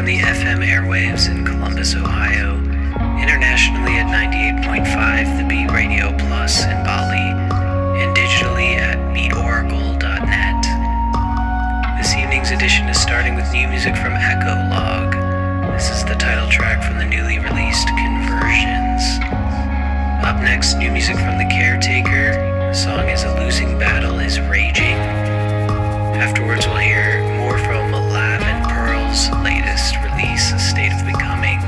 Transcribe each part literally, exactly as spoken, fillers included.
from the F M airwaves in Columbus, Ohio, internationally at ninety-eight point five The Beat Radio Plus in Bali, and digitally at Beat Oracle dot net. This evening's edition is starting with new music from Echo Log. This is the title track from the newly released Conversions. Up next, new music from The Caretaker. The song is A Losing Battle is Raging. Afterwards, we'll hear more from Lab and Pearl's latest release, A State of Becoming,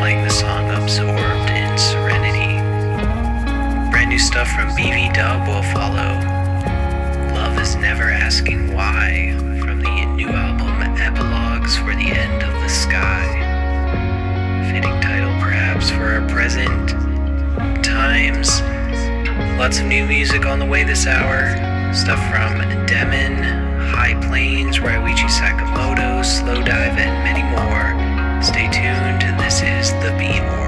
playing the song Absorbed in Serenity. Brand new stuff from B V Dub will follow. Love is Never Asking Why from the new album Epilogues for the End of the Sky. Fitting title perhaps for our present times. Lots of new music on the way this hour. Stuff from Demen, High Plains, Ryuichi Sakamoto, Slowdive, and many more. Stay tuned, this is The B-More.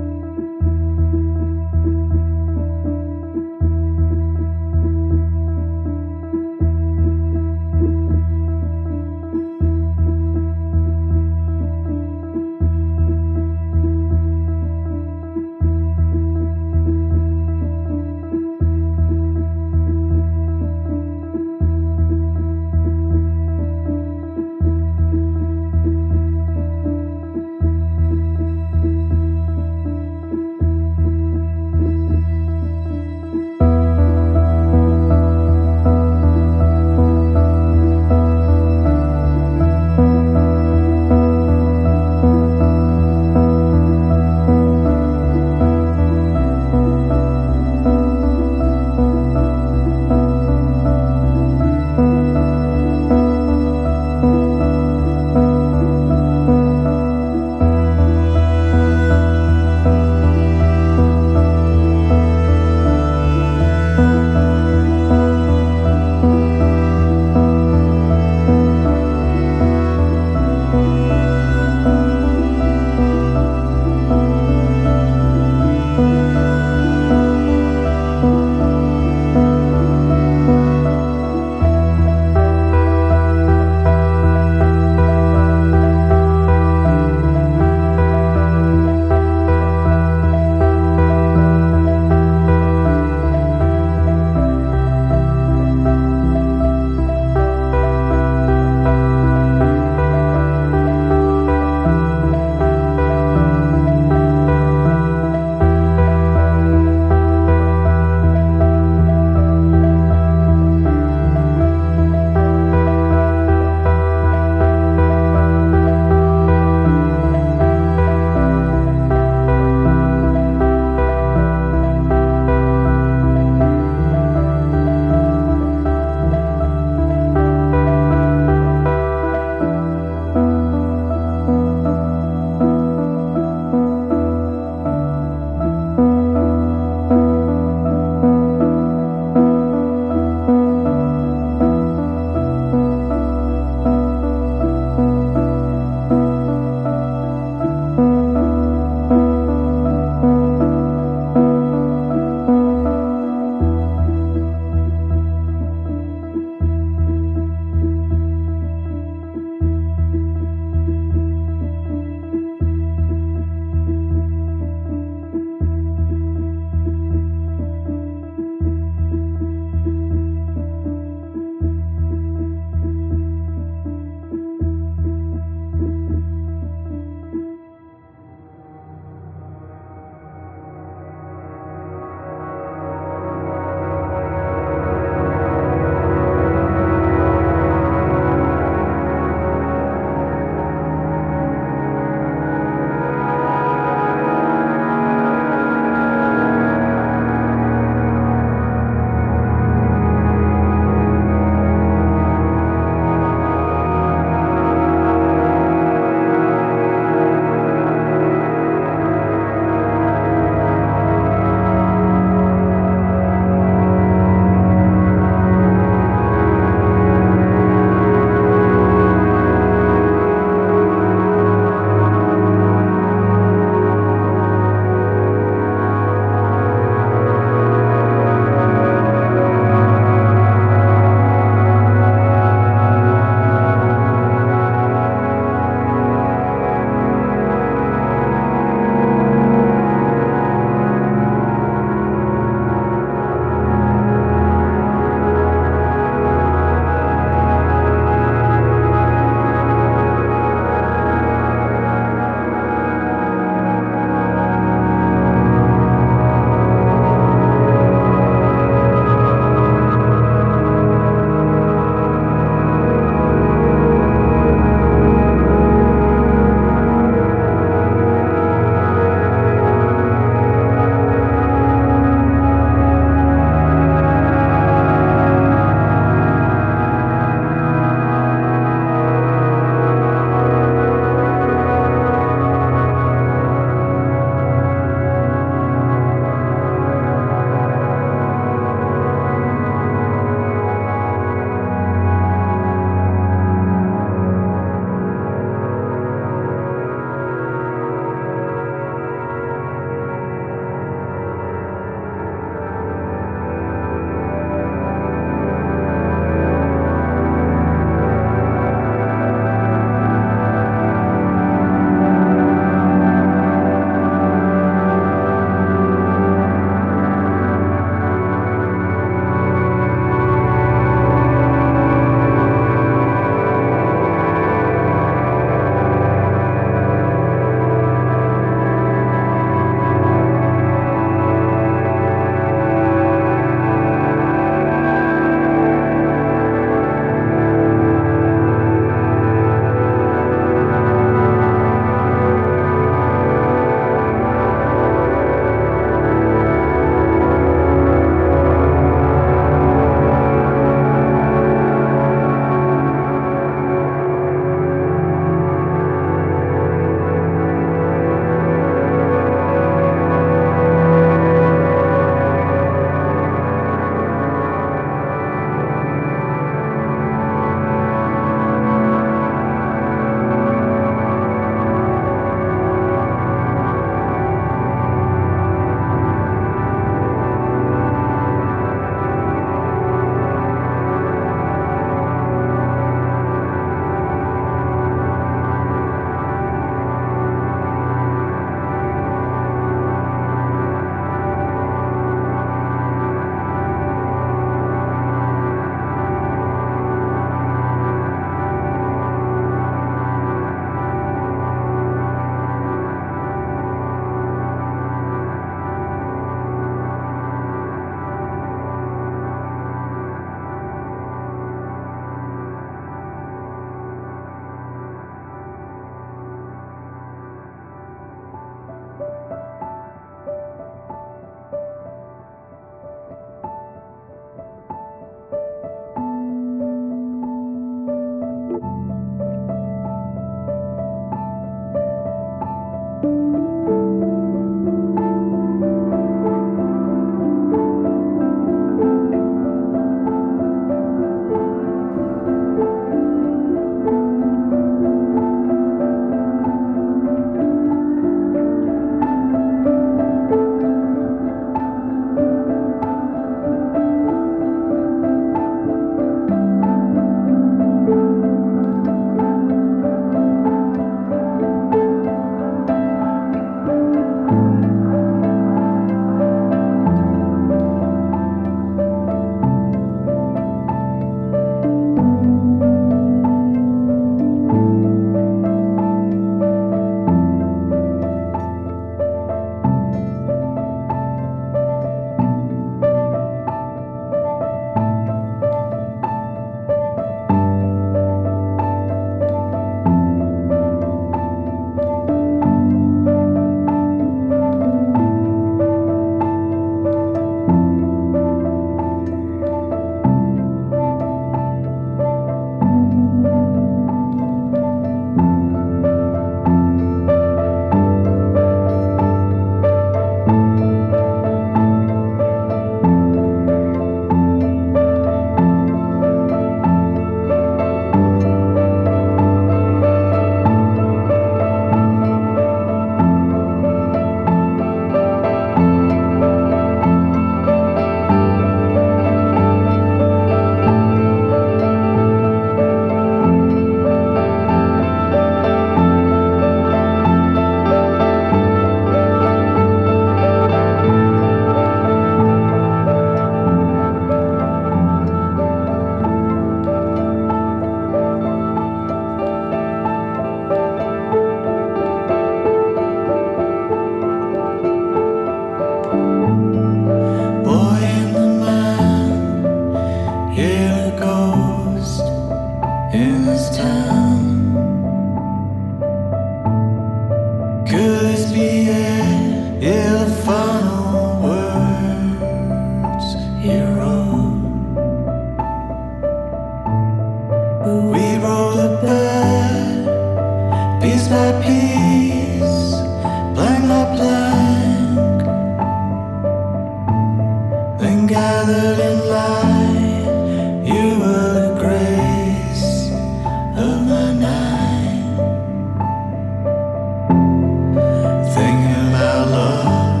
Love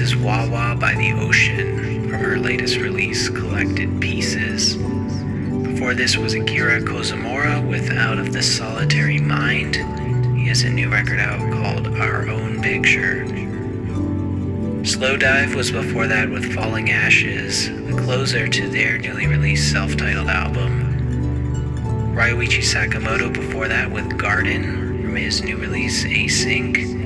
is Wah Wah by the Ocean from her latest release, Collected Pieces. Before this was Akira Kozumura with Out of the Solitary Mind. He has a new record out called Our Own Picture. Slowdive was before that with Falling Ashes, the closer to their newly released self-titled album. Ryuichi Sakamoto before that with Garden from his new release Async.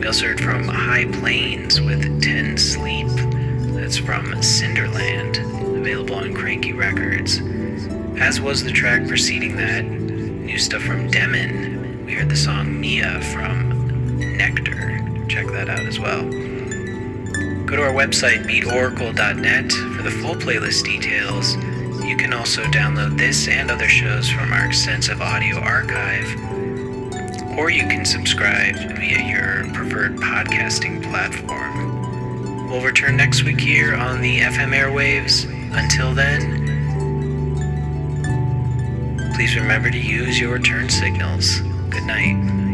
We also heard from High Plains with Ten Sleep, that's from Cinderland, available on Cranky Records. As was the track preceding that, new stuff from Demen. We heard the song Mia from Nectar. Check that out as well. Go to our website, beat oracle dot net, for the full playlist details. You can also download this and other shows from our extensive audio archive, or you can subscribe via your preferred podcasting platform. We'll return next week here on the F M airwaves. Until then, please remember to use your turn signals. Good night.